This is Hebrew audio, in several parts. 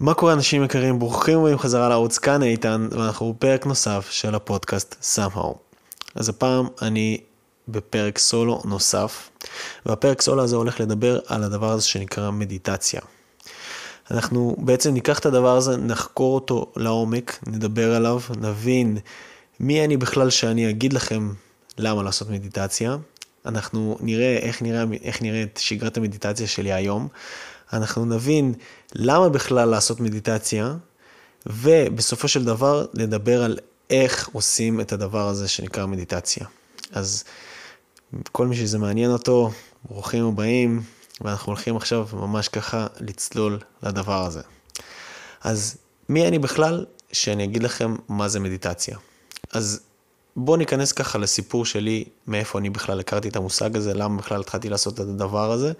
מה קורה אנשים יקרים, ברוכים ובאים חזרה לערוץ, כאן איתן, ואנחנו בפרק נוסף של הפודקאסט Somehow. אז הפעם אני בפרק סולו נוסף, והפרק סולו הזה הולך לדבר על הדבר הזה שנקרא מדיטציה. אנחנו בעצם ניקח את הדבר הזה, נחקור אותו לעומק, נדבר עליו, נבין מי אני בכלל שאני אגיד לכם למה לעשות מדיטציה. אנחנו נראה איך נראית שגרת המדיטציה שלי היום, אנחנו נבין למה בכלל לעשות מדיטציה, ובסופו של דבר לדבר על איך עושים את הדבר הזה שנקרא מדיטציה. אז כל מי שזה מעניין אותו, ברוכים הבאים, ואנחנו הולכים עכשיו ממש ככה לצלול לדבר הזה. אז מי אני בכלל שאני אגיד לכם מה זה מדיטציה? אז בואו ניכנס ככה לסיפור שלי, מאיפה אני בכלל הכרתי את המושג הזה, למה בכלל התחלתי לעשות את הדבר הזה,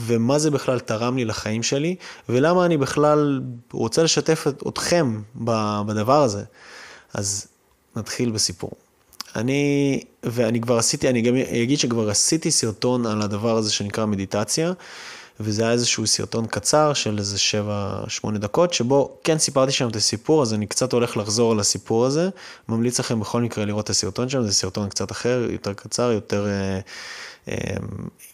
ומה זה בכלל תרם לי לחיים שלי, ולמה אני בכלל רוצה לשתף אתכם בדבר הזה. אז נתחיל בסיפור. אני אגיד שכבר עשיתי סרטון על הדבר הזה שנקרא מדיטציה, וזה היה איזשהו סרטון קצר של איזה 7-8 דקות, שבו כן סיפרתי שם את הסיפור, אז אני קצת הולך לחזור על הסיפור הזה, ממליץ לכם בכל מקרה לראות את הסרטון שם, זה סרטון קצת אחר, יותר קצר, יותר,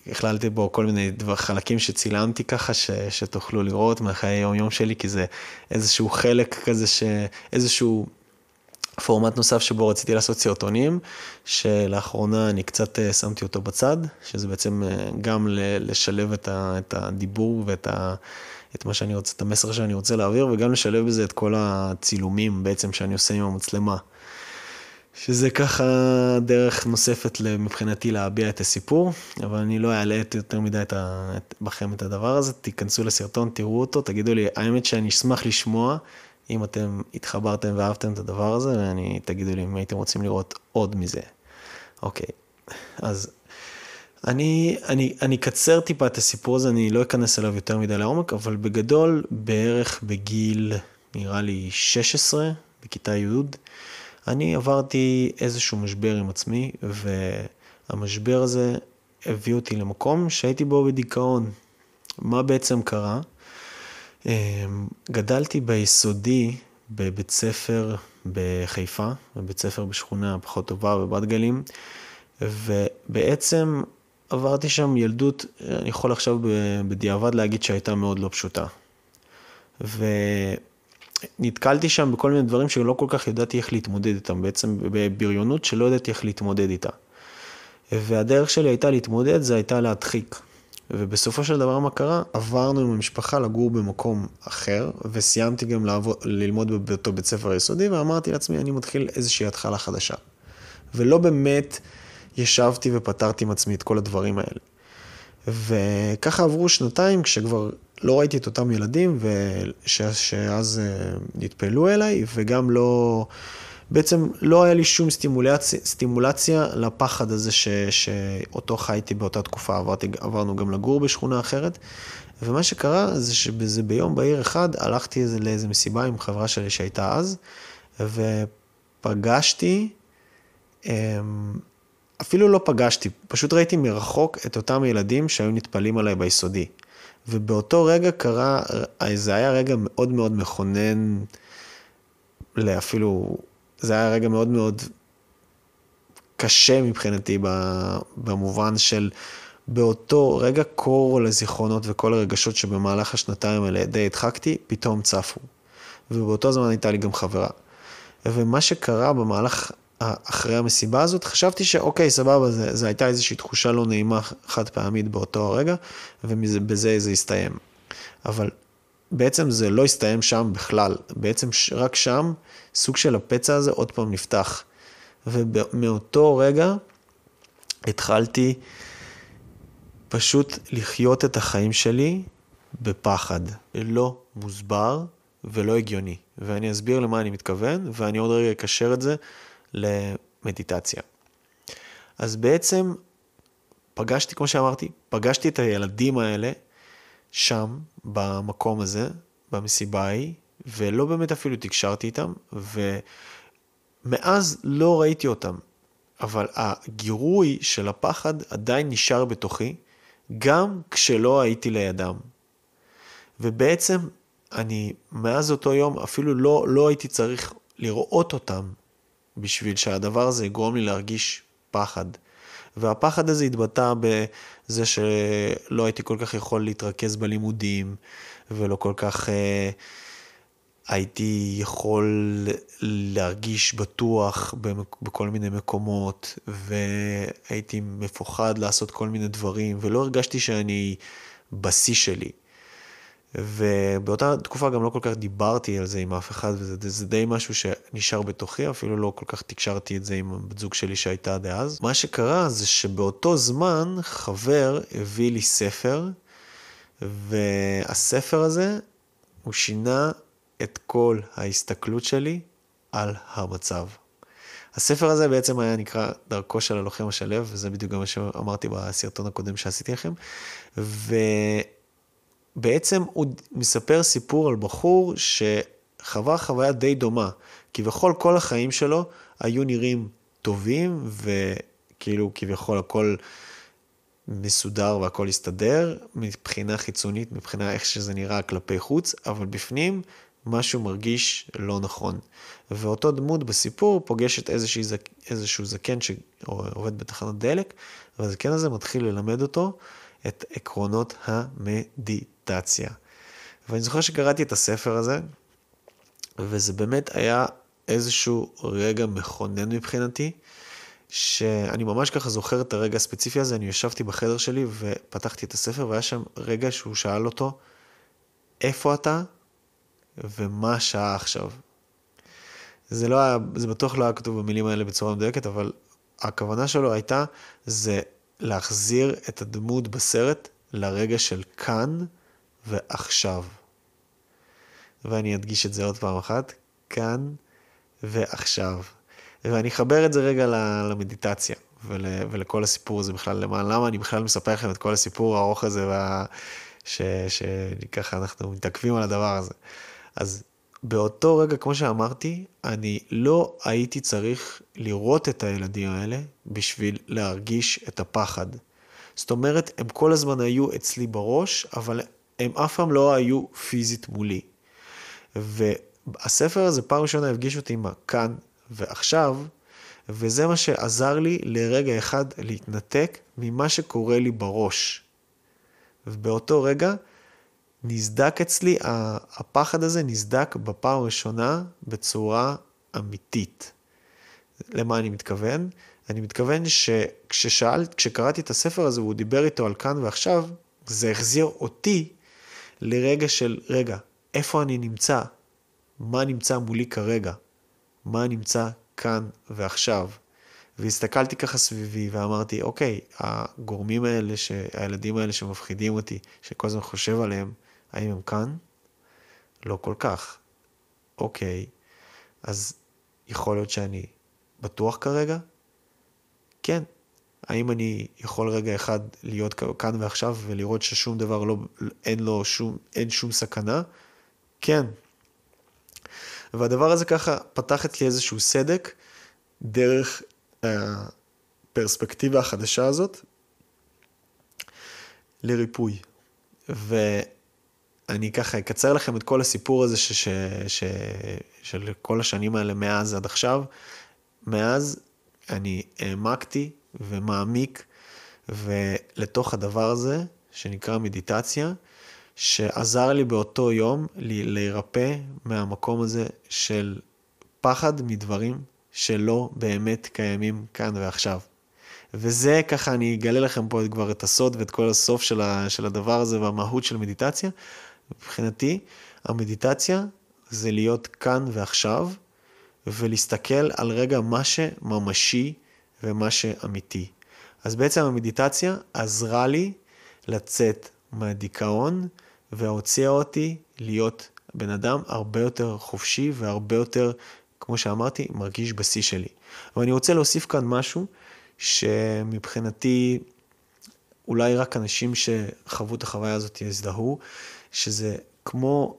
הכללתי בו כל מיני חלקים שצילמתי ככה, שתוכלו לראות מהחיי היום-יום שלי, כי זה איזשהו חלק כזה, איזשהו פורמט נוסף שבו רציתי לעשות סרטונים, שלאחרונה אני קצת שמתי אותו בצד, שזה בעצם גם לשלב את הדיבור ואת מה שאני רוצה, את המסר שאני רוצה להעביר, וגם לשלב בזה את כל הצילומים בעצם שאני עושה עם המצלמה. שזה ככה דרך נוספת מבחינתי להביע את הסיפור, אבל אני לא אעלה יותר מדי בכם את הדבר הזה, תיכנסו לסרטון, תראו אותו, תגידו לי, האמת שאני אשמח לשמוע, אם אתם התחברתם ואהבתם את הדבר הזה, ואני תגידו לי אם הייתם רוצים לראות עוד מזה. אוקיי, אז אני אקצר טיפה את הסיפור הזה, אני לא אכנס אליו יותר מדי לעומק, אבל בגדול, בערך בגיל, נראה לי 16, בכיתה י', אני עברתי איזשהו משבר עם עצמי, והמשבר הזה הביא אותי למקום שהייתי בו בדיכאון. מה בעצם קרה? גדלתי ביסודי בבית ספר בחיפה, בבית ספר בשכונה פחות טובה בבת גלים, ובעצם עברתי שם ילדות, אני יכול עכשיו בדיעבד להגיד שהייתה מאוד לא פשוטה. ונתקלתי שם בכל מיני דברים שלא כל כך ידעתי איך להתמודד איתם, בעצם בבריונות שלא ידעתי איך להתמודד איתה. והדרך שלי הייתה להתמודד, זה הייתה להדחיק. ובסופו של דבר מה קרה, עברנו עם המשפחה לגור במקום אחר, וסיימתי גם ללמוד באותו בית ספר היסודי, ואמרתי לעצמי, אני מתחיל איזושהי התחלה חדשה. ולא באמת ישבתי ופתרתי עם עצמי את כל הדברים האלה. וככה עברו שנתיים, כשכבר לא ראיתי את אותם ילדים, שאז התפעלו אליי, וגם לא, בעצם לא היה לי שום סטימולציה לפחד הזה שאותו חייתי באותה תקופה, עברנו גם לגור בשכונה אחרת, ומה שקרה זה שביום בהיר אחד הלכתי לאיזה מסיבה עם חברה שלי שהייתה אז, ופגשתי, אפילו לא פגשתי, פשוט ראיתי מרחוק את אותם ילדים שהיו נתפלים עליי ביסודי, ובאותו רגע קרה, זה היה רגע מאוד מאוד מכונן, אפילו זה היה רגע מאוד מאוד קשה מבחינתי במובן של באותו רגע כל הזיכרונות וכל הרגשות שבמהלך השנתיים האלה די הדחקתי, פתאום צפו. ובאותו זמן הייתה לי גם חברה. ומה שקרה במהלך אחרי המסיבה הזאת, חשבתי שאוקיי, סבבה, זה הייתה איזושהי תחושה לא נעימה חד פעמית באותו הרגע, ובזה זה הסתיים. אבל בעצם זה לא הסתיים שם בכלל, בעצם רק שם סוג של הפצע הזה עוד פעם נפתח, ומאותו רגע התחלתי פשוט לחיות את החיים שלי בפחד, לא מוסבר ולא הגיוני, ואני אסביר למה אני מתכוון, ואני עוד רגע אקשר את זה למדיטציה. אז בעצם פגשתי, כמו שאמרתי, פגשתי את הילדים האלה, שם, במקום הזה, במסיבה ההיא, ולא באמת אפילו תקשרתי איתם, ומאז לא ראיתי אותם, אבל הגירוי של הפחד עדיין נשאר בתוכי, גם כשלא הייתי לידם. ובעצם אני מאז אותו יום אפילו לא הייתי צריך לראות אותם בשביל שהדבר הזה יגרום לי להרגיש פחד. והפחד הזה התבטא בזה שלא הייתי כל כך יכול להתרכז בלימודים, ולא כל כך הייתי יכול להרגיש בטוח בכל מיני מקומות, והייתי מפוחד לעשות כל מיני דברים, ולא הרגשתי שאני בשיא שלי. ובאותה תקופה גם לא כל כך דיברתי על זה עם אף אחד, וזה די משהו שנשאר בתוכי, אפילו לא כל כך תקשרתי את זה עם בת זוג שלי שהייתה דאז. מה שקרה זה שבאותו זמן חבר הביא לי ספר, והספר הזה הוא שינה את כל ההסתכלות שלי על המצב. הספר הזה בעצם היה נקרא דרכו של הלוחם השלב, וזה בדיוק גם מה שאמרתי בסרטון הקודם שעשיתי לכם, בעצם הוא מספר סיפור על בחור שחווה חוויה די דומה, כביכול כל החיים שלו היו נראים טובים, וכאילו כביכול הכל מסודר והכל הסתדר, מבחינה חיצונית, מבחינה איך שזה נראה כלפי חוץ, אבל בפנים משהו מרגיש לא נכון. ואותו דמות בסיפור פוגשת איזשהו זקן שעובד בתחנת דלק, והזקן הזה מתחיל ללמד אותו את עקרונות המדיטציה. ואני זוכר שקראתי את הספר הזה, וזה באמת היה איזשהו רגע מכונן מבחינתי, שאני ממש ככה זוכר את הרגע הספציפי הזה. אני ישבתי בחדר שלי ופתחתי את הספר, והיה שם רגע שהוא שאל אותו, איפה אתה ומה השעה עכשיו? זה בטוח לא היה כתוב במילים האלה בצורה מדויקת, אבל הכוונה שלו הייתה, זה להחזיר את הדמות בסרט לרגע של כאן ועכשיו. ואני אדגיש את זה עוד פעם אחת, כאן ועכשיו. ואני אחבר את זה רגע למדיטציה, ולכל הסיפור הזה בכלל. למה אני בכלל מספר לכם את כל הסיפור הארוך הזה, שככה אנחנו מתעכבים על הדבר הזה. אז באותו רגע, כמו שאמרתי, אני לא הייתי צריך לראות את הילדים האלה בשביל להרגיש את הפחד. זאת אומרת, הם כל הזמן היו אצלי בראש, אבל הם אף פעם לא היו פיזית מולי. והספר הזה פעם ראשונה הפגיש אותי עם כאן ועכשיו, וזה מה שעזר לי לרגע אחד להתנתק ממה שקורה לי בראש. ובאותו רגע, נזדק אצלי, הפחד הזה נזדק בפעם הראשונה בצורה אמיתית. למה אני מתכוון? אני מתכוון כשקראתי את הספר הזה, והוא דיבר איתו על כאן ועכשיו, זה החזיר אותי לרגע של, רגע, איפה אני נמצא? מה נמצא מולי כרגע? מה נמצא כאן ועכשיו? והסתכלתי ככה סביבי ואמרתי, אוקיי, הגורמים האלה, הילדים האלה שמפחידים אותי, שכל הזמן חושב עליהם, האם הם כאן? לא כל כך. אוקיי, אז יכול להיות שאני בטוח כרגע? כן. האם אני יכול רגע אחד להיות כאן ועכשיו ולראות ששום דבר אין שום סכנה? כן. והדבר הזה ככה פתח אצלי איזשהו סדק דרך הפרספקטיבה החדשה הזאת לריפוי. ואני ככה אקצר לכם את כל הסיפור הזה של כל השנים האלה מאז עד עכשיו. מאז אני העמקתי ומעמיק ולתוך הדבר הזה שנקרא מדיטציה, שעזר לי באותו יום להירפא מהמקום הזה של פחד מדברים שלא באמת קיימים כאן ועכשיו. וזה ככה אני אגלה לכם פה כבר את הסוד ואת כל הסוף של הדבר הזה והמהות של מדיטציה. מבחינתי, המדיטציה זה להיות כאן ועכשיו, ולהסתכל על רגע מה שממשי ומה שאמיתי. אז בעצם המדיטציה עזרה לי לצאת מהדיכאון, והוציאה אותי להיות בן אדם הרבה יותר חופשי והרבה יותר, כמו שאמרתי, מרגיש בשיא שלי. ואני רוצה להוסיף כאן משהו שמבחינתי אולי רק אנשים שחוו את החוויה הזאת יזדהו, שזה כמו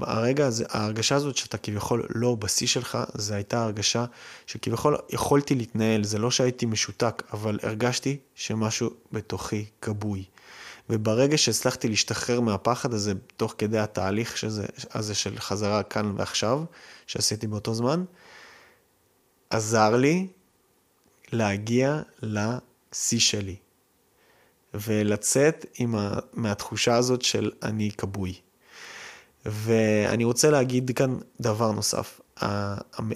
הרגע הזה, ההרגשה הזאת שאתה כביכול לא בשיא שלך, זה הייתה הרגשה שכביכול יכולתי להתנהל, זה לא שהייתי משותק, אבל הרגשתי שמשהו בתוכי כבוי. וברגע שהצלחתי להשתחרר מהפחד הזה, תוך כדי התהליך הזה של חזרה כאן ועכשיו, שעשיתי באותו זמן, עזר לי להגיע ל-C שלי, ולצאת מהתחושה הזאת של אני כבוי. ואני רוצה להגיד כאן דבר נוסף.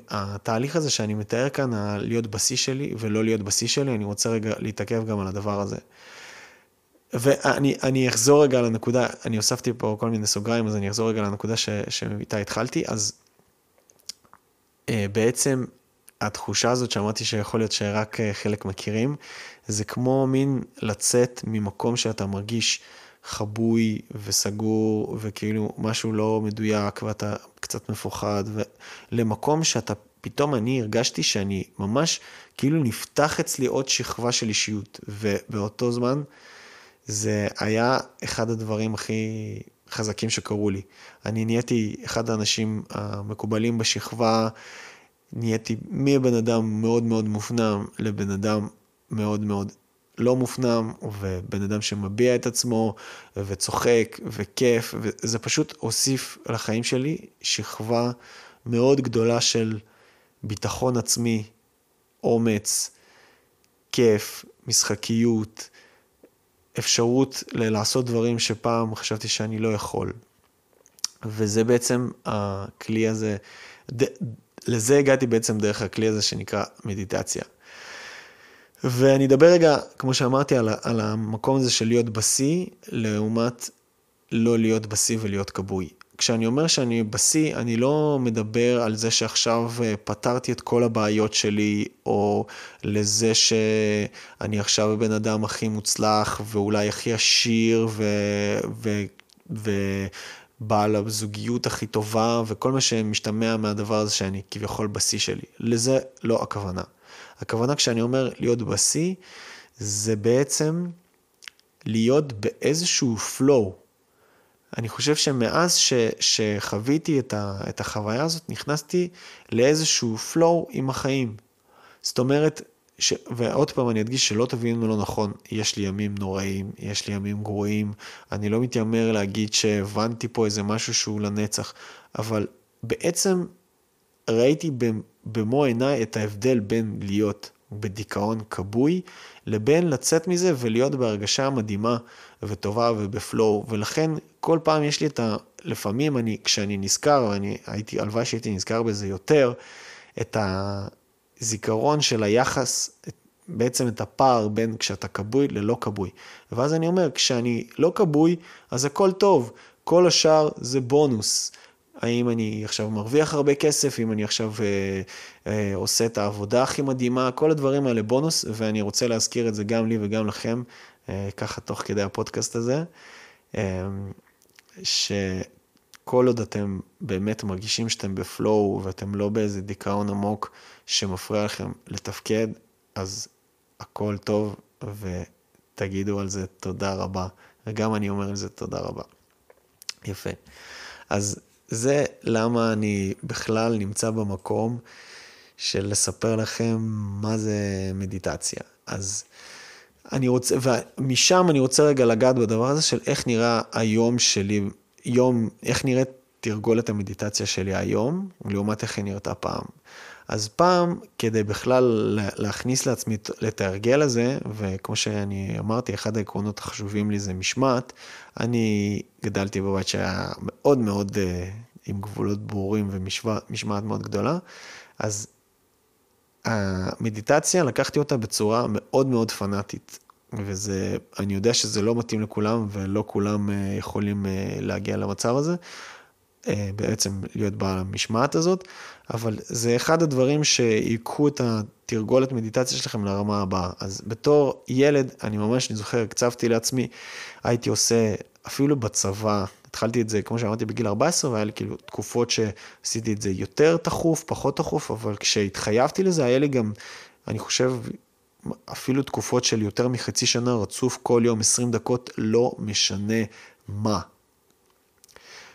התהליך הזה שאני מתאר כאן, להיות בשיא שלי ולא להיות בשיא שלי, אני רוצה רגע להתעכב גם על הדבר הזה. ואני אחזור רגע לנקודה, אני הוספתי פה כל מיני סוגריים, אז אני אחזור רגע לנקודה שאיתה התחלתי. אז בעצם התחושה הזאת שאמרתי שיכול להיות שרק חלק מכירים, זה כמו מין לצאת ממקום שאתה מרגיש חבוי וסגור, וכאילו משהו לא מדויק, ואתה קצת מפוחד, למקום שאתה, פתאום אני הרגשתי שאני ממש, כאילו נפתח אצלי עוד שכבה של אישיות, ובאותו זמן, זה היה אחד הדברים הכי חזקים שקרו לי. אני נהייתי אחד האנשים המקובלים בשכבה, נהייתי מבן אדם מאוד מאוד מופנם, לבן אדם מאוד מאוד לא מופנם, ובן אדם שמביע את עצמו, וצוחק, וכיף, וזה פשוט הוסיף לחיים שלי שכבה מאוד גדולה של ביטחון עצמי, אומץ, כיף, משחקיות, אפשרות לעשות דברים שפעם חשבתי שאני לא יכול. וזה בעצם הכלי הזה, לזה הגעתי בעצם דרך הכלי הזה שנקרא מדיטציה. ואני אדבר רגע, כמו שאמרתי, על המקום הזה של להיות בשיא, לעומת לא להיות בשיא ולהיות כבוי. כשאני אומר שאני בשיא, אני לא מדבר על זה שעכשיו פתרתי את כל הבעיות שלי, או לזה שאני עכשיו הבן אדם הכי מוצלח, ואולי הכי עשיר, בעל הזוגיות הכי טובה, וכל מה שמשתמע מהדבר הזה שאני כביכול בשיא שלי. לזה לא הכוונה. הכוונה כשאני אומר להיות בשיא, זה בעצם להיות באיזשהו פלואו. אני חושב שמאז שחוויתי את החוויה הזאת, נכנסתי לאיזשהו פלואו עם החיים. זאת אומרת, ועוד פעם אני אדגיש שלא תבינו לא נכון, יש לי ימים נוראים, יש לי ימים גרועים, אני לא מתיימר להגיד שהבנתי פה איזה משהו שהוא לנצח, אבל בעצם ראיתי במו עיניי את ההבדל בין להיות בדיכאון כבוי, לבין לצאת מזה ולהיות בהרגשה מדהימה וטובה ובפלואו, ולכן כל פעם יש לי לפעמים כשאני נזכר, הלוואי שהייתי נזכר בזה יותר, את הזיכרון של היחס, בעצם את הפער בין כשאתה כבוי ללא כבוי, ואז אני אומר, כשאני לא כבוי, אז הכל טוב, כל השאר זה בונוס, האם אני עכשיו מרוויח הרבה כסף, אם אני עכשיו עושה את העבודה הכי מדהימה, כל הדברים האלה בונוס, ואני רוצה להזכיר את זה גם לי וגם לכם, ככה תוך כדי הפודקאסט הזה, שכל עוד אתם באמת מרגישים שאתם בפלואו, ואתם לא באיזה דיכאון עמוק שמפריע לכם לתפקד, אז הכל טוב, ותגידו על זה תודה רבה, וגם אני אומר על זה תודה רבה. יפה. אז זה למה אני בכלל נמצא במקום של לספר לכם מה זה מדיטציה. אז אני רוצה, ומשם אני רוצה רגע לגעת בדבר הזה של איך נראה היום שלי, איך נראית תרגולת המדיטציה שלי היום, ולעומת איך היא נראית הפעם. אז פעם, כדי בכלל להכניס לעצמי לתרגל הזה, וכמו שאני אמרתי, אחד העקרונות החשובים לי זה משמעת, אני גדלתי בבית שהיה מאוד מאוד עם גבולות ברורים ומשמעת מאוד גדולה, אז המדיטציה לקחתי אותה בצורה מאוד מאוד פנאטית, וזה, אני יודע שזה לא מתאים לכולם, ולא כולם יכולים להגיע למצב הזה, בעצם להיות בעל המשמעת הזאת, אבל זה אחד הדברים שיקחו את התרגולת מדיטציה שלכם לרמה הבאה. אז בתור ילד, אני ממש זוכר, הקצבתי לעצמי, הייתי עושה אפילו בצבא, התחלתי את זה, כמו שאמרתי, בגיל 14, והיה לי כאילו תקופות שעשיתי את זה יותר תחוף, פחות תחוף, אבל כשהתחייבתי לזה, היה לי גם, אני חושב, אפילו תקופות של יותר מחצי שנה רצוף, כל יום 20 דקות, לא משנה מה.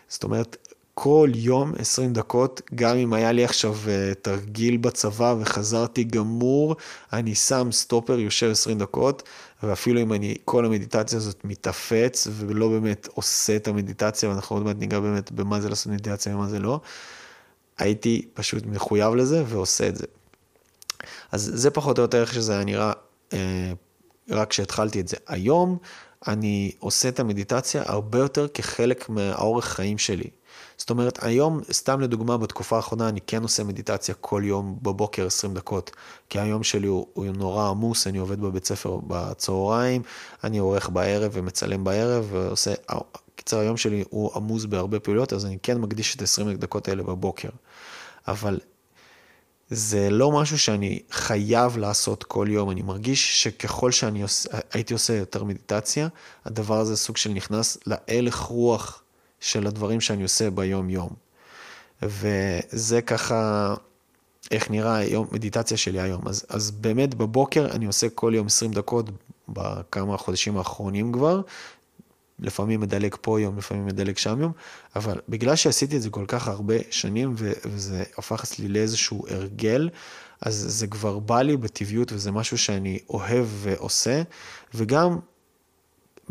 זאת אומרת, כל יום 20 דקות, גם אם היה לי עכשיו תרגיל בצבא וחזרתי גמור, אני שם סטופר, יושב 20 דקות, ואפילו אם אני כל המדיטציה הזאת מתאפץ, ולא באמת עושה את המדיטציה, ואנחנו עוד מעט ניגע באמת במה זה לעשות מדיטציה ומה זה לא, הייתי פשוט מחויב לזה ועושה את זה. אז זה פחות או יותר איך שזה היה נראה, רק שהתחלתי את זה. היום אני עושה את המדיטציה הרבה יותר כחלק מהאורח חיים שלי. זאת אומרת, היום, סתם לדוגמה, בתקופה האחרונה, אני כן עושה מדיטציה כל יום בבוקר 20 דקות, כי היום שלי הוא נורא עמוס, אני עובד בבית ספר בצהריים, אני עורך בערב ומצלם בערב, ועושה, קיצר, היום שלי הוא עמוס בהרבה פעולות, אז אני כן מקדיש את 20 דקות האלה בבוקר. אבל זה לא משהו שאני חייב לעשות כל יום, אני מרגיש שככל שאני הייתי עושה יותר מדיטציה, הדבר הזה סוג של נכנס להלך רוח של הדברים שאני עושה ביום יום. וזה ככה, איך נראה יום, מדיטציה שלי היום. אז באמת בבוקר אני עושה כל יום 20 דקות, בכמה חודשים האחרונים כבר, לפעמים מדלק פה יום, לפעמים מדלק שם יום, אבל בגלל שעשיתי את זה כל כך הרבה שנים, וזה הפך אצלי לאיזשהו הרגל, אז זה כבר בא לי בטבעיות, וזה משהו שאני אוהב ועושה, וגם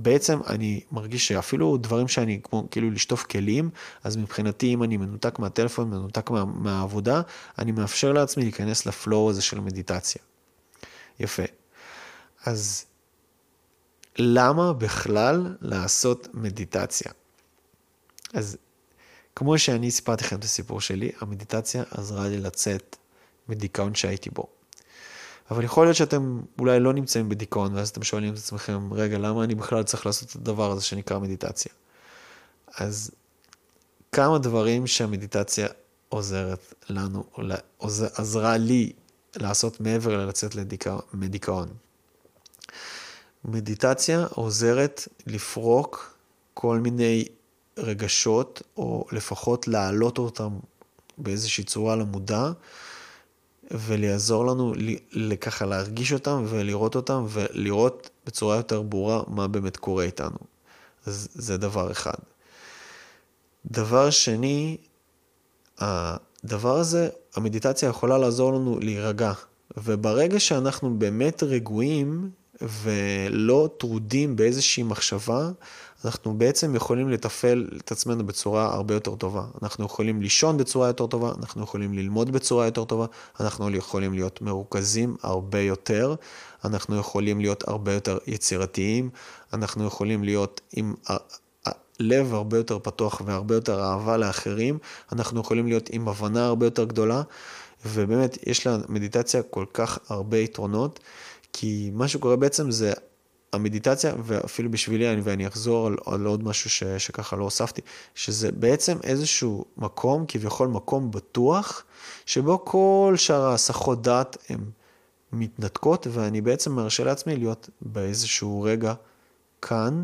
בעצם אני מרגיש שאפילו דברים שאני, כמו כאילו לשטוף כלים, אז מבחינתי אם אני מנותק מהטלפון, מנותק מהעבודה, אני מאפשר לעצמי להיכנס לפלואו הזה של מדיטציה. יפה. אז למה בכלל לעשות מדיטציה? אז כמו שאני סיפרתי לכם את הסיפור שלי, המדיטציה עזרה לי לצאת מדיכאון שהייתי בו. אבל יכול להיות שאתם אולי לא נמצאים בדיכאון, ואז אתם שואלים את עצמכם, רגע, למה אני בכלל צריך לעשות את הדבר הזה שנקרא מדיטציה? אז כמה דברים שהמדיטציה עוזרת לנו, עזרה לי לעשות מעבר לצאת מדיכאון. מדיטציה עוזרת לפרוק כל מיני רגשות, או לפחות להעלות אותם באיזושהי צורה למודע, ולעזור לנו לככה להרגיש אותם ולראות אותם, ולראות בצורה יותר ברורה מה באמת קורה איתנו. אז זה דבר אחד. דבר שני, הדבר הזה, המדיטציה יכולה לעזור לנו להירגע, וברגע שאנחנו באמת רגועים, ולא טרודים באיזושהי מחשבה, אנחנו בעצם יכולים לטפל את עצמנו בצורה הרבה יותר טובה. אנחנו יכולים לישון בצורה יותר טובה, אנחנו יכולים ללמוד בצורה יותר טובה, אנחנו יכולים להיות מרוכזים הרבה יותר, אנחנו יכולים להיות הרבה יותר יצירתיים, אנחנו יכולים להיות עם לב הרבה יותר פתוח והרבה יותר אהבה לאחרים, אנחנו יכולים להיות עם הבנה הרבה יותר גדולה, ובאמת יש למדיטציה כל כך הרבה יתרונות, כי מה שקורה בעצם זה המדיטציה, ואפילו בשבילי, ואני אחזור על עוד משהו שככה לא הוספתי, שזה בעצם איזשהו מקום, כביכול מקום בטוח, שבו כל שאר ההסחות דעת הן מתנתקות, ואני בעצם מרשה לעצמי להיות באיזשהו רגע כאן,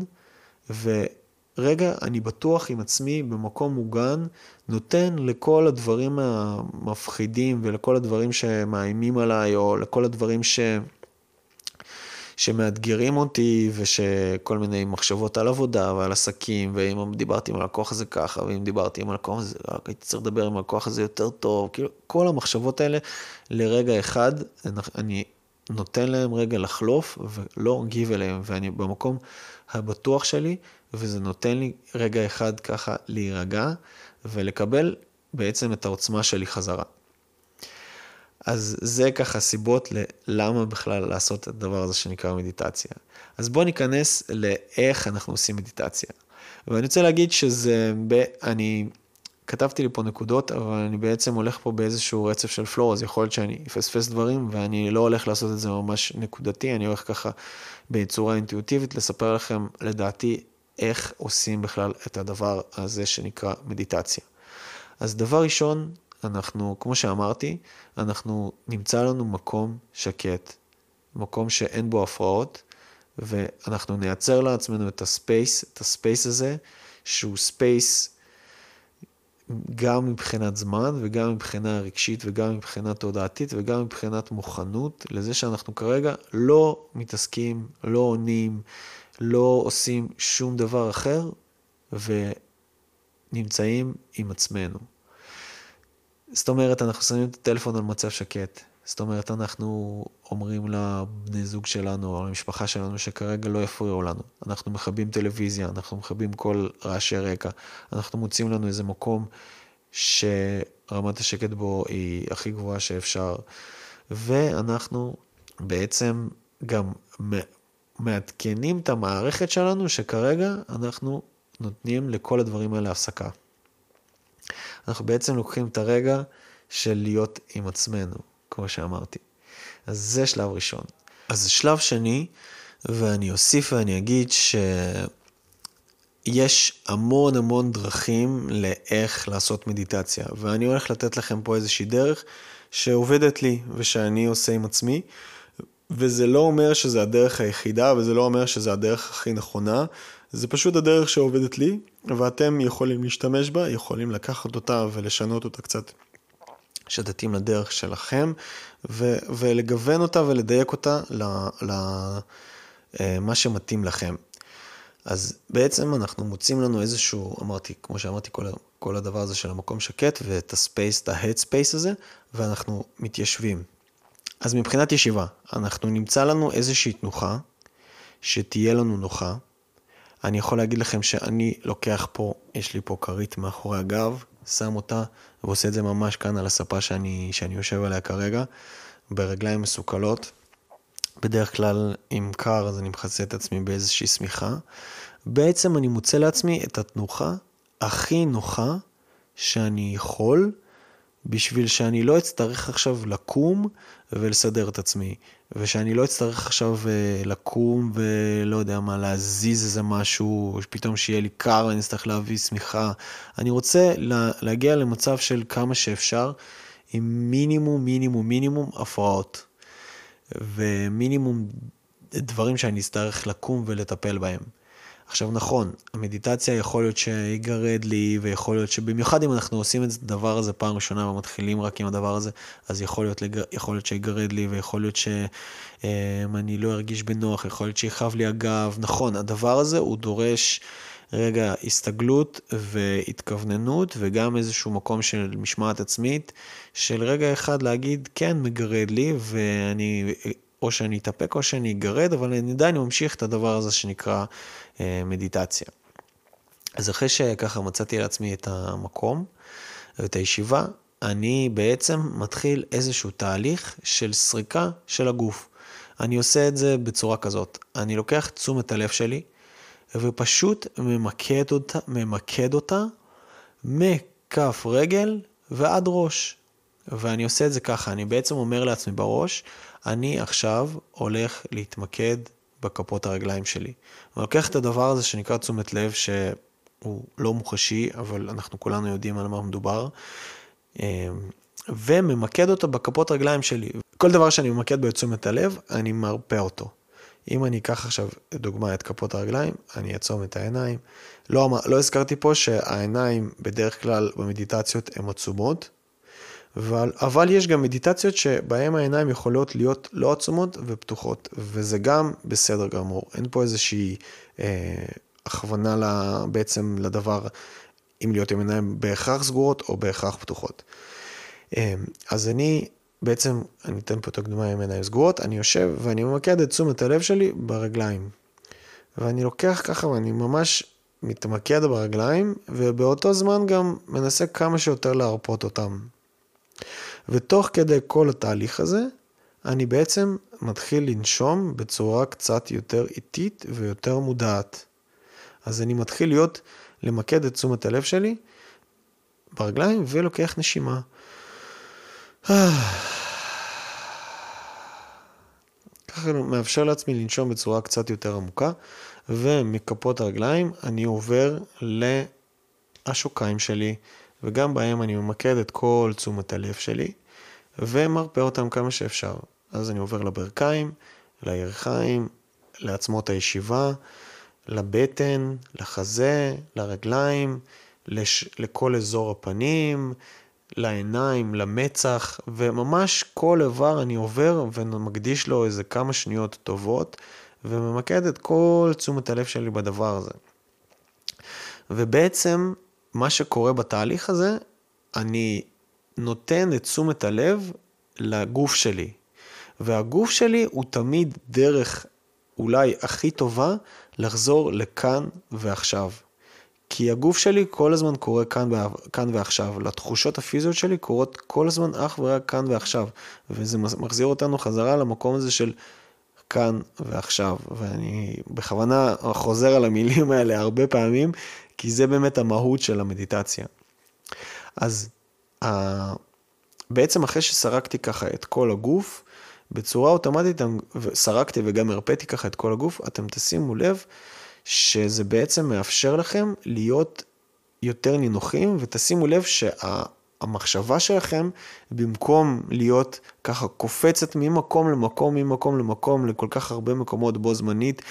ורגע אני בטוח עם עצמי במקום מוגן, נותן לכל הדברים המפחידים, ולכל הדברים שמאיימים עליי, או לכל הדברים שמאתגרים אותי, ושכל מיני מחשבות על עבודה ועל עסקים, ואם דיברתי עם הלקוח הזה ככה, ואם דיברתי עם הלקוח הזה, הייתי צריך לדבר עם הלקוח הזה יותר טוב, כאילו כל המחשבות האלה לרגע אחד, אני נותן להם רגע לחלוף, ולא גיב אליהם, ואני במקום הבטוח שלי, וזה נותן לי רגע אחד ככה להירגע, ולקבל בעצם את העוצמה שלי חזרה. אז זה ככה סיבות ללמה בכלל לעשות את הדבר הזה שנקרא מדיטציה. אז בואו ניכנס לאיך אנחנו עושים מדיטציה. ואני רוצה להגיד שזה, אני כתבתי לי פה נקודות, אבל אני בעצם הולך פה באיזשהו רצף של פלואו, אז יכול להיות שאני אפספס דברים, ואני לא הולך לעשות את זה ממש נקודתי, אני הולך ככה בצורה אינטואיטיבית, לספר לכם לדעתי איך עושים בכלל את הדבר הזה שנקרא מדיטציה. אז דבר ראשון, אנחנו, כמו שאמרתי, אנחנו נמצא לנו מקום שקט, מקום שאין בו הפרעות, ואנחנו נייצר לעצמנו את הספייס הזה, שהוא ספייס גם מבחינת זמן, וגם מבחינה רגשית, וגם מבחינה תודעתית, וגם מבחינת מוכנות, לזה שאנחנו כרגע לא מתעסקים, לא עונים, לא עושים שום דבר אחר, נמצאים עם עצמנו. זאת אומרת, אנחנו שמים את הטלפון על מצב שקט. זאת אומרת, אנחנו אומרים לבני זוג שלנו, או למשפחה שלנו, שכרגע לא יפריעו לנו. אנחנו מכבים טלוויזיה, אנחנו מכבים כל רעשי רקע. אנחנו מוצאים לנו איזה מקום שרמת השקט בו היא הכי גבוהה שאפשר. ואנחנו בעצם גם מעדכנים את המערכת שלנו, שכרגע אנחנו נותנים לכל הדברים האלה הפסקה. אנחנו בעצם לוקחים את הרגע של להיות עם עצמנו, כמו שאמרתי. אז זה שלב ראשון. אז שלב שני, ואני אוסיף ואני אגיד שיש המון המון דרכים לאיך לעשות מדיטציה, ואני הולך לתת לכם פה איזושהי דרך שעובדת לי ושאני עושה עם עצמי, וזה לא אומר שזה הדרך היחידה, וזה לא אומר שזה הדרך הכי נכונה, זה פשוט הדרך שעובדת לי, ואתם יכולים להשתמש בה, יכולים לקחת אותה ולשנות אותה קצת שתתאים לדרך שלכם, ולגוון אותה ולדייק אותה למה שמתאים לכם. אז בעצם אנחנו מוצאים לנו איזשהו, אמרתי, כמו שאמרתי, כל הדבר הזה של המקום שקט, ואת הספייס, את ההדספייס הזה, ואנחנו מתיישבים. אז מבחינת ישיבה, אנחנו נמצא לנו איזושהי תנוחה, שתהיה לנו נוחה. אני יכול להגיד לכם שאני לוקח פה, יש לי פה קרית מאחורי הגב, שם אותה ועושה את זה ממש כאן על הספה שאני יושב עליה כרגע, ברגליים מסוכלות. בדרך כלל אם קר אז אני מחצה את עצמי באיזושהי סמיכה. בעצם אני מוצא לעצמי את התנוחה הכי נוחה שאני יכול, בשביל שאני לא אצטרך עכשיו לקום ולסדר את עצמי, ושאני לא אצטרך עכשיו לקום ולא יודע מה, להזיז איזה משהו, שפתאום שיהיה לי קר ואני אצטרך להביא סמיכה. אני רוצה להגיע למצב של כמה שאפשר, עם מינימום הפרעות, ומינימום דברים שאני אצטרך לקום ולטפל בהם. עכשיו נכון, המדיטציה יכול להיות שיגרד לי, ויכול להיות שבמיוחד אם אנחנו עושים את הדבר הזה פעם ראשונה, ומתחילים רק עם הדבר הזה, אז יכול להיות שיגרד לי, ויכול להיות שאני לא ארגיש בנוח, יכול להיות שיחב לי אגב. נכון, הדבר הזה הוא דורש רגע הסתגלות והתכווננות, וגם איזשהו מקום של משמעת עצמית, של רגע אחד להגיד, כן מגרד לי, ואני... או שאני אתאפק או שאני אגרד, אבל אני עדיין ממשיך את הדבר הזה שנקרא מדיטציה. אז אחרי שככה מצאתי לעצמי את המקום, את הישיבה, אני בעצם מתחיל איזשהו תהליך של סריקה של הגוף. אני עושה את זה בצורה כזאת, אני לוקח תשומת הלב שלי, ופשוט ממקד אותה מכף רגל ועד ראש. ואני עושה את זה ככה, אני בעצם אומר לעצמי בראש, אני עכשיו הולך להתמקד בכפות הרגליים שלי. אני לוקח את הדבר הזה שנקרא תשומת לב, שהוא לא מוחשי, אבל אנחנו כולנו יודעים על מה מדובר, וממקד אותו בכפות הרגליים שלי. כל דבר שאני ממקד בתשומת הלב, אני מרפא אותו. אם אני אקח עכשיו דוגמה את כפות הרגליים, אני אצום את העיניים. לא הזכרתי פה שהעיניים בדרך כלל במדיטציות הן עצומות, אבל יש גם מדיטציות שבהם העיניים יכולות להיות לא עצומות ופתוחות, וזה גם בסדר גמור. אין פה איזושהי הכוונה בעצם לדבר, אם להיות עם עיניים בהכרח סגורות או בהכרח פתוחות. אז אני אתן פה את הקדומה עם עיניים סגורות, אני יושב ואני ממקד את תשומת הלב שלי ברגליים. ואני לוקח ככה ואני ממש מתמקד ברגליים, ובאותו זמן גם מנסה כמה שיותר להרפות אותם. ותוך כדי כל התהליך הזה, אני בעצם מתחיל לנשום בצורה קצת יותר איטית ויותר מודעת. אז אני מתחיל למקד את תשומת הלב שלי ברגליים ולוקח נשימה. ככה מאפשר לעצמי לנשום בצורה קצת יותר עמוקה, ומכפות הרגליים אני עובר לשוקיים שלי. וגם בהם אני ממקד את כל תשומת הלב שלי, ומרפא אותם כמה שאפשר. אז אני עובר לברכיים, לירכיים, לעצמות הישיבה, לבטן, לחזה, לרגליים, לכל אזור הפנים, לעיניים, למצח, וממש כל איבר אני עובר ומקדיש לו איזה כמה שניות טובות, וממקד את כל תשומת הלב שלי בדבר הזה. ובעצם מה שקורה בתהליך הזה, אני נותן את תשומת הלב לגוף שלי. והגוף שלי הוא תמיד דרך אולי הכי טובה לחזור לכאן ועכשיו. כי הגוף שלי כל הזמן קורה כאן ועכשיו. לתחושות הפיזיות שלי קורות כל הזמן אך ורק כאן ועכשיו. וזה מחזיר אותנו חזרה למקום הזה של כאן ועכשיו. ואני בכוונה חוזר על המילים האלה הרבה פעמים, כי זה באמת המהות של המדיטציה. אז בעצם אחרי שסרקתי ככה את כל הגוף, בצורה אוטומטית, סרקתי וגם הרפאתי ככה את כל הגוף, אתם תשימו לב שזה בעצם מאפשר לכם להיות יותר נינוחים, ותשימו לב שהמחשבה שלכם, במקום להיות ככה קופצת ממקום למקום, ממקום למקום, לכל כך הרבה מקומות בו זמנית,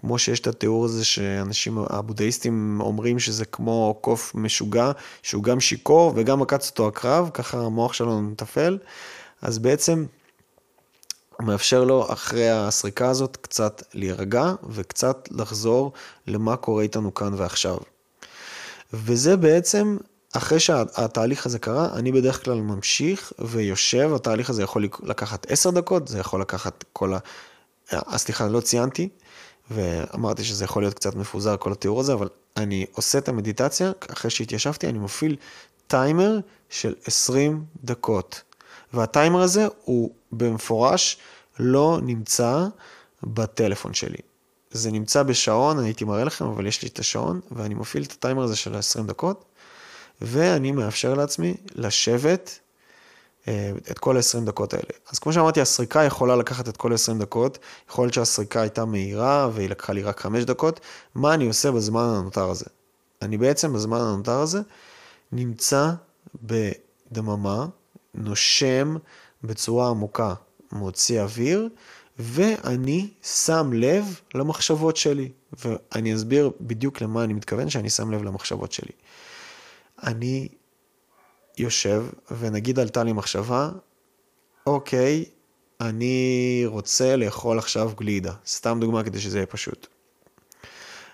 כמו שיש את התיאור הזה שאנשים הבודהיסטים אומרים שזה כמו קוף משוגע, שהוא גם שיקור וגם הקץ אותו הקרב, ככה המוח שלנו נטפל, אז בעצם מאפשר לו אחרי הסריקה הזאת קצת להירגע וקצת לחזור למה קורה איתנו כאן ועכשיו. וזה בעצם, אחרי שהתהליך הזה קרה, אני בדרך כלל ממשיך ויושב, התהליך הזה יכול לקחת 10 דקות, זה יכול לקחת כל סליחה, לא ציינתי, ואמרתי שזה יכול להיות קצת מפוזר כל התיאור הזה, אבל אני עושה את המדיטציה, אחרי שהתיישבתי אני מפעיל טיימר של 20 דקות. והטיימר הזה הוא במפורש לא נמצא בטלפון שלי. זה נמצא בשעון, הייתי מראה לכם, אבל יש לי את השעון, ואני מפעיל את הטיימר הזה של 20 דקות, ואני מאפשר לעצמי לשבת את כל 20 דקות האלה. אז כמו שאמרתי, הסריקה יכולה לקחת את כל 20 דקות, יכול להיות שהסריקה הייתה מהירה, והיא לקחה לי רק 5 דקות, מה אני עושה בזמן הנותר הזה? אני בעצם בזמן הנותר הזה נמצא בדממה, נושם בצורה עמוקה, מוציא אוויר, ואני שם לב למחשבות שלי, ואני אסביר בדיוק למה אני מתכוון שאני שם לב למחשבות שלי. אני יושב, ונגיד עלתה לי מחשבה, אוקיי, אני רוצה לאכול עכשיו גלידה, סתם דוגמה כדי שזה יהיה פשוט.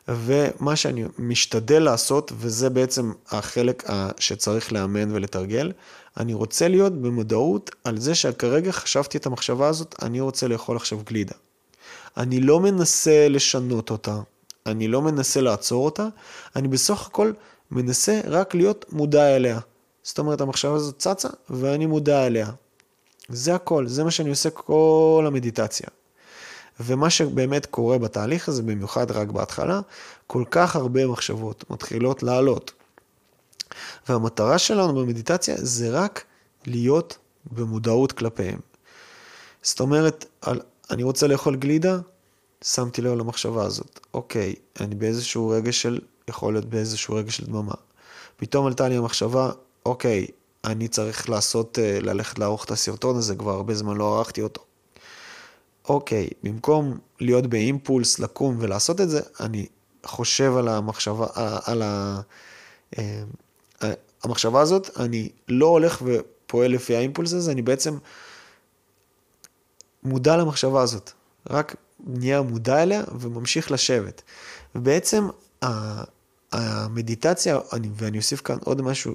ומה שאני משתדל לעשות, וזה בעצם החלק שצריך לאמן ולתרגל, אני רוצה להיות במודעות על זה שכרגע חשבתי את המחשבה הזאת, אני רוצה לאכול עכשיו גלידה. אני לא מנסה לשנות אותה, אני לא מנסה לעצור אותה, אני בסך הכל מנסה רק להיות מודע אליה. זאת אומרת, המחשבה הזאת צצה ואני מודע אליה. זה הכל, זה מה שאני עושה כל המדיטציה. ומה שבאמת קורה בתהליך הזה, במיוחד רק בהתחלה, כל כך הרבה מחשבות מתחילות לעלות. והמטרה שלנו במדיטציה זה רק להיות במודעות כלפיהם. זאת אומרת, אני רוצה לאכול גלידה, שמתי לב למחשבה הזאת. אוקיי, אני באיזשהו רגע של, יכול להיות באיזשהו רגע של דממה. פתאום עלתה לי המחשבה, אוקיי, אני צריך ללכת לערוך את הסרטון הזה, כבר הרבה זמן לא ערכתי אותו. אוקיי, במקום להיות באימפולס, לקום ולעשות את זה, אני חושב על המחשבה, המחשבה הזאת, אני לא הולך ופועל לפי האימפולס הזה, אני בעצם מודע למחשבה הזאת, רק נהיה מודע אליה וממשיך לשבת. ובעצם המדיטציה, ואני אוסיף כאן עוד משהו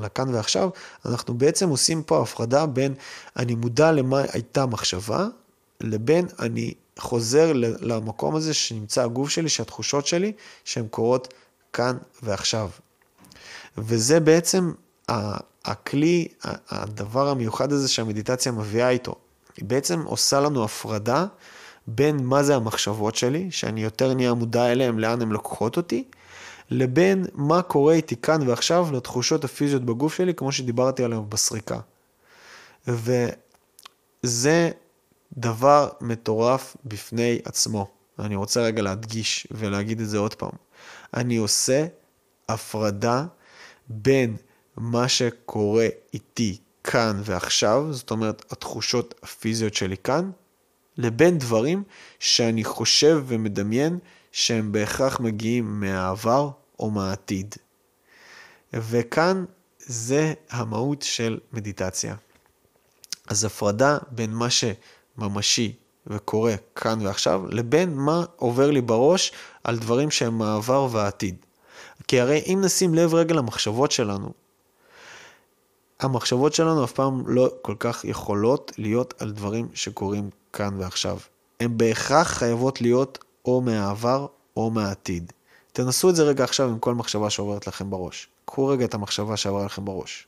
לכאן ועכשיו, אנחנו בעצם עושים פה הפרדה בין אני מודע למה הייתה מחשבה, לבין אני חוזר למקום הזה שנמצא הגוף שלי, שהתחושות שלי, שהן קורות כאן ועכשיו. וזה בעצם הכלי, הדבר המיוחד הזה שהמדיטציה מביאה איתו. היא בעצם עושה לנו הפרדה בין מה זה המחשבות שלי, שאני יותר נהיה מודע אליהם, לאן הן לוקחות אותי, לבין מה קורה איתי כאן ועכשיו לתחושות הפיזיות בגוף שלי, כמו שדיברתי עליהם בסריקה. וזה דבר מטורף בפני עצמו. אני רוצה רגע להדגיש ולהגיד את זה עוד פעם. אני עושה הפרדה בין מה שקורה איתי כאן ועכשיו, זאת אומרת התחושות הפיזיות שלי כאן, לבין דברים שאני חושב ומדמיין שהם בהכרח מגיעים מהעבר או מהעתיד. וכאן זה המהות של מדיטציה. אז הפרדה בין מה ממשי וקורה כאן ועכשיו, לבין מה עובר לי בראש על דברים שהם מעבר והעתיד. כי הרי אם נשים לב רגע למחשבות שלנו, המחשבות שלנו אף פעם לא כל כך יכולות להיות על דברים שקורים כאן ועכשיו. הן בהכרח חייבות להיות או מהעבר או מהעתיד. תנסו את זה רגע עכשיו עם כל מחשבה שעוברת לכם בראש. קחו רגע את המחשבה שעברה לכם בראש.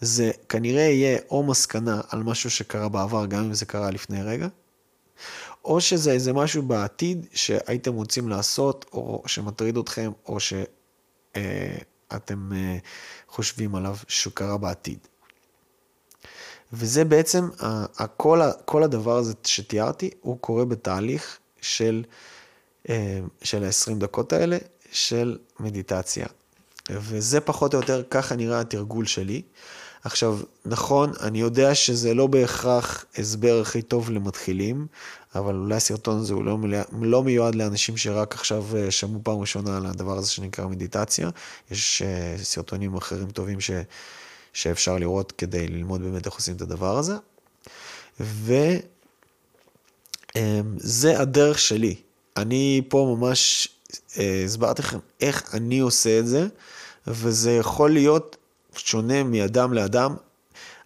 זה כנראה יהיה או מסקנה על משהו שקרה בעבר, גם אם זה קרה לפני רגע, או שזה איזה משהו בעתיד שהייתם רוצים לעשות, או שמטריד אתכם, או שאתם חושבים עליו שקרה בעתיד. וזה בעצם, כל הדבר הזה שתיארתי, הוא קורה בתהליך של 20 דקות האלה, של מדיטציה. וזה פחות או יותר, ככה נראה התרגול שלי. עכשיו, נכון, אני יודע שזה לא בהכרח הסבר הכי טוב למתחילים, אבל אולי הסרטון הזה הוא לא מיועד לאנשים שרק עכשיו שמעו פעם ראשונה על הדבר הזה שנקרא מדיטציה. יש סרטונים אחרים טובים שאפשר לראות כדי ללמוד באמת איך עושים את הדבר הזה. וזה הדרך שלי. אני פה ממש הסברתי לכם איך אני עושה את זה, וזה יכול להיות שונה מאדם לאדם,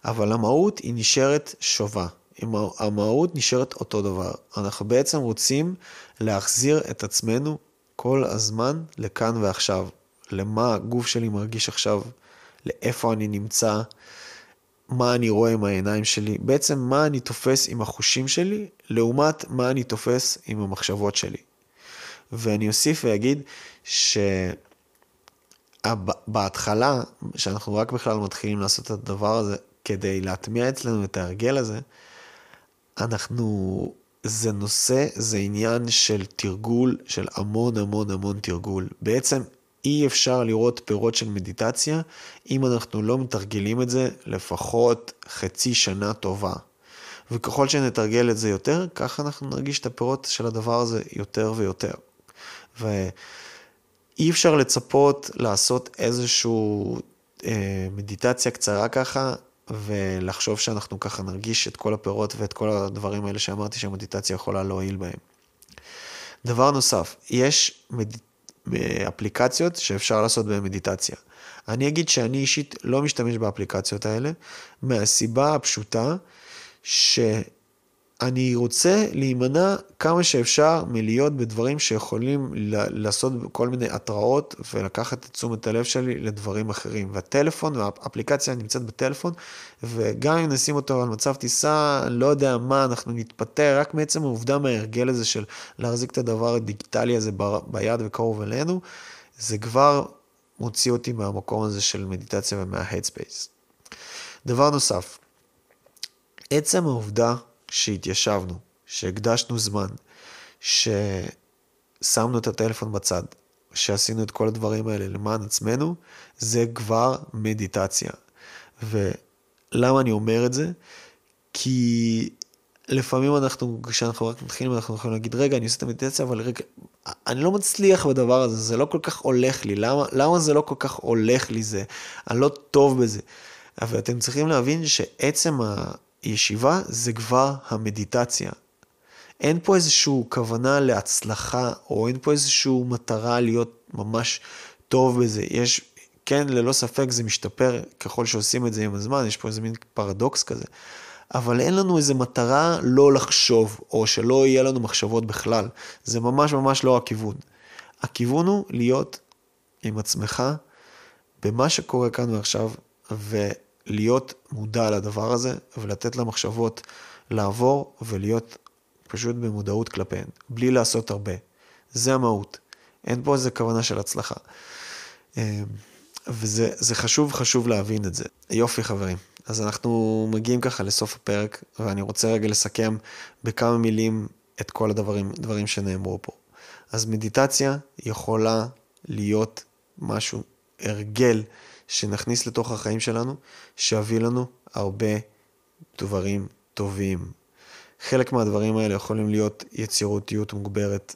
אבל המהות היא נשארת שווה. המהות נשארת אותו דבר. אנחנו בעצם רוצים להחזיר את עצמנו כל הזמן לכאן ועכשיו. למה הגוף שלי מרגיש עכשיו, לאיפה אני נמצא, מה אני רואה עם העיניים שלי, בעצם מה אני תופס עם החושים שלי, לעומת מה אני תופס עם המחשבות שלי. ואני אוסיף ואגיד שבהתחלה, שאנחנו רק בכלל מתחילים לעשות את הדבר הזה, כדי להטמיע אצלנו את ההרגל הזה, זה נושא, זה עניין של תרגול, של המון המון המון תרגול. בעצם אי אפשר לראות פירות של מדיטציה, אם אנחנו לא מתרגלים את זה לפחות חצי שנה טובה. וככל שנתרגל את זה יותר, ככה אנחנו נרגיש את הפירות של הדבר הזה יותר ויותר. ואי אפשר לצפות לעשות איזשהו מדיטציה קצרה ככה, ולחשוב שאנחנו ככה נרגיש את כל הפירות ואת כל הדברים האלה שאמרתי שהמדיטציה יכולה להועיל בהם. דבר נוסף, יש אפליקציות שאפשר לעשות בהם מדיטציה. אני אגיד שאני אישית לא משתמש באפליקציות האלה, מהסיבה הפשוטה שאני רוצה להימנע כמה שאפשר מלהיות בדברים שיכולים לעשות כל מיני התראות ולקחת את תשומת הלב שלי לדברים אחרים. והטלפון, והאפליקציה נמצאת בטלפון, וגם אם נשים אותו על מצב טיסה, לא יודע מה, אנחנו נתפטר רק מעצם העובדה מההרגל הזה של להחזיק את הדבר הדיגיטלי הזה ביד וקרוב אלינו, זה כבר מוציא אותי מהמקום הזה של מדיטציה ומה-headspace. דבר נוסף, עצם העובדה שהתיישבנו, שהקדשנו זמן, ששמנו את הטלפון בצד, שעשינו את כל הדברים האלה למען עצמנו, זה כבר מדיטציה. ולמה אני אומר את זה? כי לפעמים כשאנחנו רק מתחילים, אנחנו יכולים להגיד, רגע, אני עושה את המדיטציה, אבל רגע, אני לא מצליח בדבר הזה, זה לא כל כך הולך לי. למה זה לא כל כך הולך לי זה? אני לא טוב בזה. אבל אתם צריכים להבין שעצם הישיבה זה כבר המדיטציה. אין פה איזשהו כוונה להצלחה, או אין פה איזשהו מטרה להיות ממש טוב בזה. כן, ללא ספק זה משתפר ככל שעושים את זה עם הזמן, יש פה איזה מין פרדוקס כזה. אבל אין לנו איזו מטרה לא לחשוב, או שלא יהיה לנו מחשבות בכלל. זה ממש ממש לא הכיוון. הכיוון הוא להיות עם עצמך, במה שקורה כאן ועכשיו, ולהיות מודע לדבר הזה, ולתת למחשבות לעבור, ולהיות פשוט במודעות כלפיהן, בלי לעשות הרבה. זה המהות. אין פה איזה כוונה של הצלחה. וזה חשוב להבין את זה. יופי חברים. אז אנחנו מגיעים ככה לסוף הפרק, ואני רוצה רגע לסכם בכמה מילים את כל הדברים שנאמרו פה. אז מדיטציה יכולה להיות משהו, הרגל, שנכניס לתוך החיים שלנו, שיביא לנו הרבה דברים טובים. חלק מהדברים האלה יכולים להיות יצירותיות מוגברת,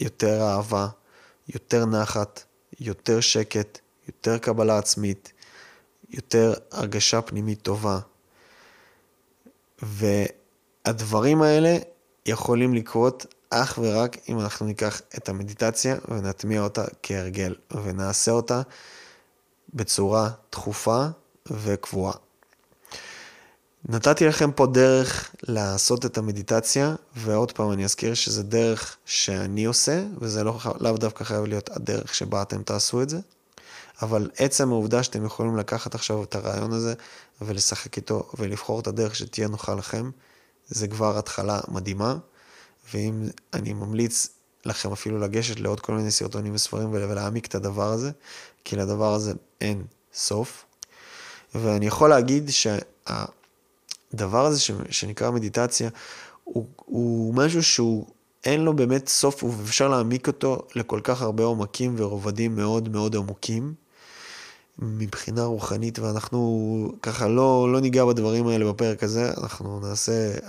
יותר אהבה, יותר נחת, יותר שקט, יותר קבלה עצמית, יותר הרגשה פנימית טובה. והדברים האלה יכולים לקרות אך ורק אם אנחנו ניקח את המדיטציה ונטמיע אותה כהרגל, ונעשה אותה בצורה דחופה וקבועה. נתתי לכם פה דרך לעשות את המדיטציה, ועוד פעם אני אזכיר שזה דרך שאני עושה, וזה לא דווקא חייב להיות הדרך שבה אתם תעשו את זה, אבל עצם העובדה שאתם יכולים לקחת עכשיו את הרעיון הזה, ולשחק איתו, ולבחור את הדרך שתהיה נוחה לכם, זה כבר התחלה מדהימה, ואם אני ממליץ לכם אפילו לגשת לעוד כל מיני סרטונים וספרים, ולהעמיק את הדבר הזה, כי לדבר הזה אין סוף, ואני יכול להגיד הדבר הזה שנקרא מדיטציה, הוא משהו שהוא אין לו באמת סוף, ואפשר להעמיק אותו לכל כך הרבה עומקים ורובדים מאוד מאוד עמוקים, מבחינה רוחנית, ואנחנו ככה לא ניגע בדברים האלה בפרק הזה,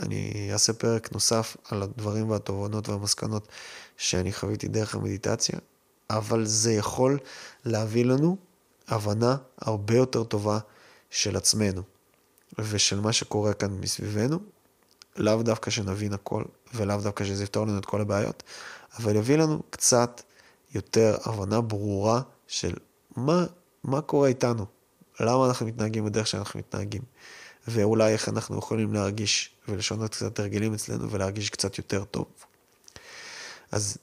אני אעשה פרק נוסף על הדברים והתובנות והמסקנות שאני חוויתי דרך המדיטציה, אבל זה יכול להביא לנו הבנה הרבה יותר טובה של עצמנו. ושל מה שקורה כאן מסביבנו, לאו דווקא שנבין הכל, ולאו דווקא שזה יפתור לנו את כל הבעיות, אבל יביא לנו קצת יותר הבנה ברורה של מה קורה איתנו, למה אנחנו מתנהגים בדרך שאנחנו מתנהגים, ואולי איך אנחנו יכולים להרגיש, ולשונות קצת הרגלים אצלנו, ולהרגיש קצת יותר טוב. אז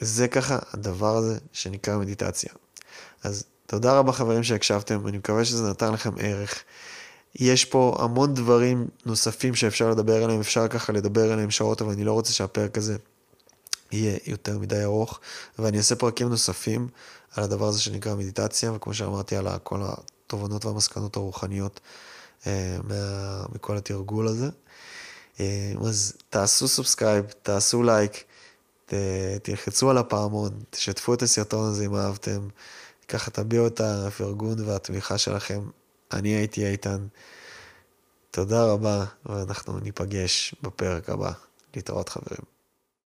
זה ככה הדבר הזה שנקרא מדיטציה. אז תודה רבה חברים שהקשבתם, אני מקווה שזה נתן לכם ערך, יש פה המון דברים נוספים שאפשר לדבר עליהם, אפשר ככה לדבר עליהם שעות, אבל אני לא רוצה שהפרק הזה יהיה יותר מדי ארוך, ואני אעשה פרקים נוספים על הדבר הזה שנקרא מדיטציה, וכמו שאמרתי על כל התובנות והמסקנות הרוחניות מכל התרגול הזה. אז תעשו סובסקרייב, תעשו לייק, תלחצו על הפעמון, תשתפו את הסרטון הזה אם אהבתם, ככה תביעו את הפרגון והתמיכה שלכם. אני הייתי איתן, תודה רבה, ואנחנו ניפגש בפרק הבא. להתראות חברים.